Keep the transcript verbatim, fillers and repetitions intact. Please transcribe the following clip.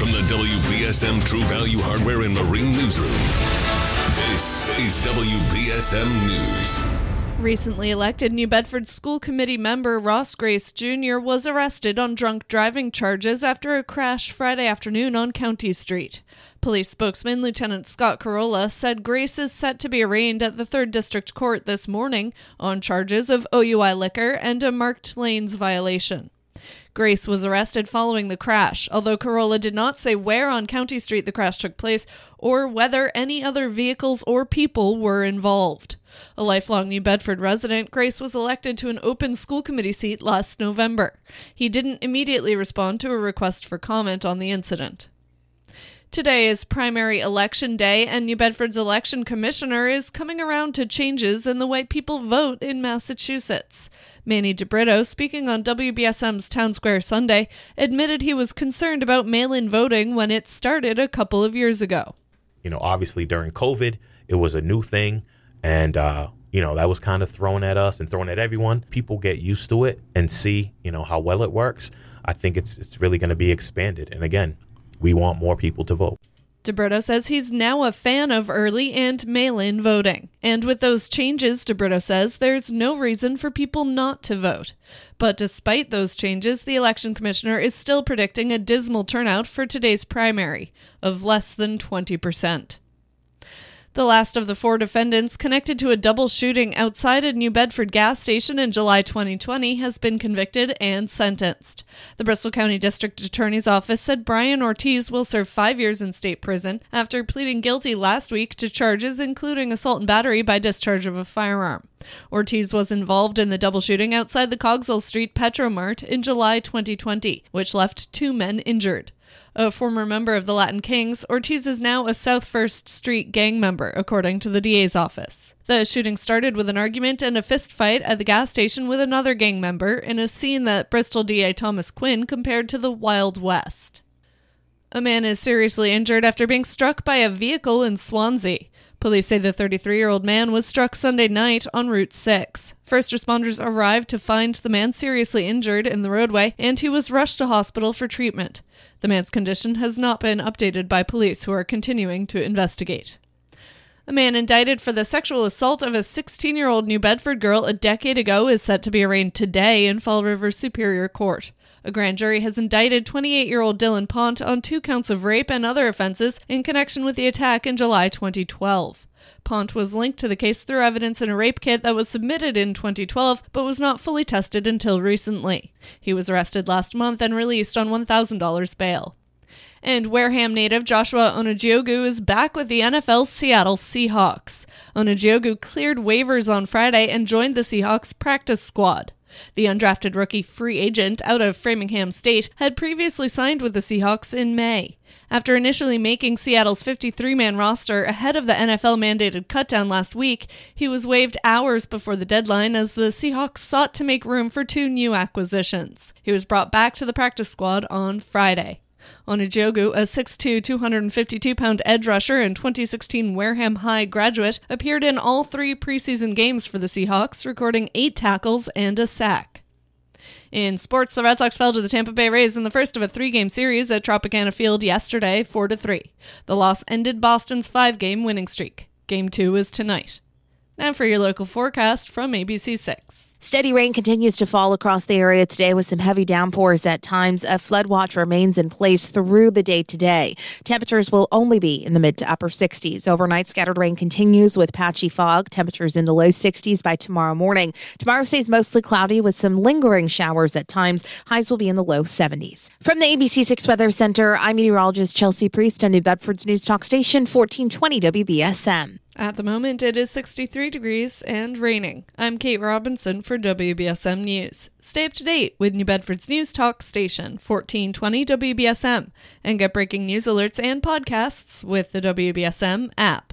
From the W B S M True Value Hardware and Marine Newsroom, this is W B S M News. Recently elected New Bedford School Committee member Ross Grace Junior was arrested on drunk driving charges after a crash Friday afternoon on County Street. Police spokesman Lieutenant Scott Carolla said Grace is set to be arraigned at the third District Court this morning on charges of O U I liquor and a marked lanes violation. Grace was arrested following the crash, although Carolla did not say where on County Street the crash took place or whether any other vehicles or people were involved. A lifelong New Bedford resident, Grace was elected to an open school committee seat last November. He didn't immediately respond to a request for comment on the incident. Today is primary election day, and New Bedford's election commissioner is coming around to changes in the way people vote in Massachusetts. Manny DeBrito, speaking on W B S M's Town Square Sunday, admitted he was concerned about mail-in voting when it started a couple of years ago. You know, obviously during COVID, it was a new thing, and, uh, you know, that was kind of thrown at us and thrown at everyone. People get used to it and see, you know, how well it works. I think it's it's really going to be expanded, and again, we want more people to vote. DeBrito says he's now a fan of early and mail-in voting. And with those changes, DeBrito says there's no reason for people not to vote. But despite those changes, the election commissioner is still predicting a dismal turnout for today's primary of less than twenty percent. The last of the four defendants connected to a double shooting outside a New Bedford gas station in July twenty twenty has been convicted and sentenced. The Bristol County District Attorney's Office said Brian Ortiz will serve five years in state prison after pleading guilty last week to charges including assault and battery by discharge of a firearm. Ortiz was involved in the double shooting outside the Cogswell Street Petromart in July twenty twenty, which left two men injured. A former member of the Latin Kings, Ortiz is now a South First Street gang member, according to the D A's office. The shooting started with an argument and a fist fight at the gas station with another gang member in a scene that Bristol D A Thomas Quinn compared to the Wild West. A man is seriously injured after being struck by a vehicle in Swansea. Police say the thirty-three-year-old man was struck Sunday night on Route six. First responders arrived to find the man seriously injured in the roadway, and he was rushed to hospital for treatment. The man's condition has not been updated by police, who are continuing to investigate. A man indicted for the sexual assault of a sixteen-year-old New Bedford girl a decade ago is set to be arraigned today in Fall River Superior Court. A grand jury has indicted twenty-eight-year-old Dylan Pont on two counts of rape and other offenses in connection with the attack in July twenty twelve. Pont was linked to the case through evidence in a rape kit that was submitted in twenty twelve, but was not fully tested until recently. He was arrested last month and released on one thousand dollars bail. And Wareham native Joshua Onojiogu is back with the N F L's Seattle Seahawks. Onojiogu cleared waivers on Friday and joined the Seahawks practice squad. The undrafted rookie free agent out of Framingham State had previously signed with the Seahawks in May. After initially making Seattle's fifty-three-man roster ahead of the N F L-mandated cutdown last week, he was waived hours before the deadline as the Seahawks sought to make room for two new acquisitions. He was brought back to the practice squad on Friday. Onojiogu, a six foot two, two hundred fifty-two pound edge rusher and twenty sixteen Wareham High graduate, appeared in all three preseason games for the Seahawks, recording eight tackles and a sack. In sports, the Red Sox fell to the Tampa Bay Rays in the first of a three-game series at Tropicana Field yesterday, four to three. The loss ended Boston's five-game winning streak. Game two is tonight. Now for your local forecast from A B C six. Steady rain continues to fall across the area today with some heavy downpours at times. A flood watch remains in place through the day today. Temperatures will only be in the mid to upper sixties. Overnight, scattered rain continues with patchy fog. Temperatures in the low sixties by tomorrow morning. Tomorrow stays mostly cloudy with some lingering showers at times. Highs will be in the low seventies. From the A B C six Weather Center, I'm meteorologist Chelsea Priest on New Bedford's News Talk Station, fourteen twenty W B S M. At the moment, it is sixty-three degrees and raining. I'm Kate Robinson for W B S M News. Stay up to date with New Bedford's News Talk Station, fourteen twenty W B S M, and get breaking news alerts and podcasts with the W B S M app.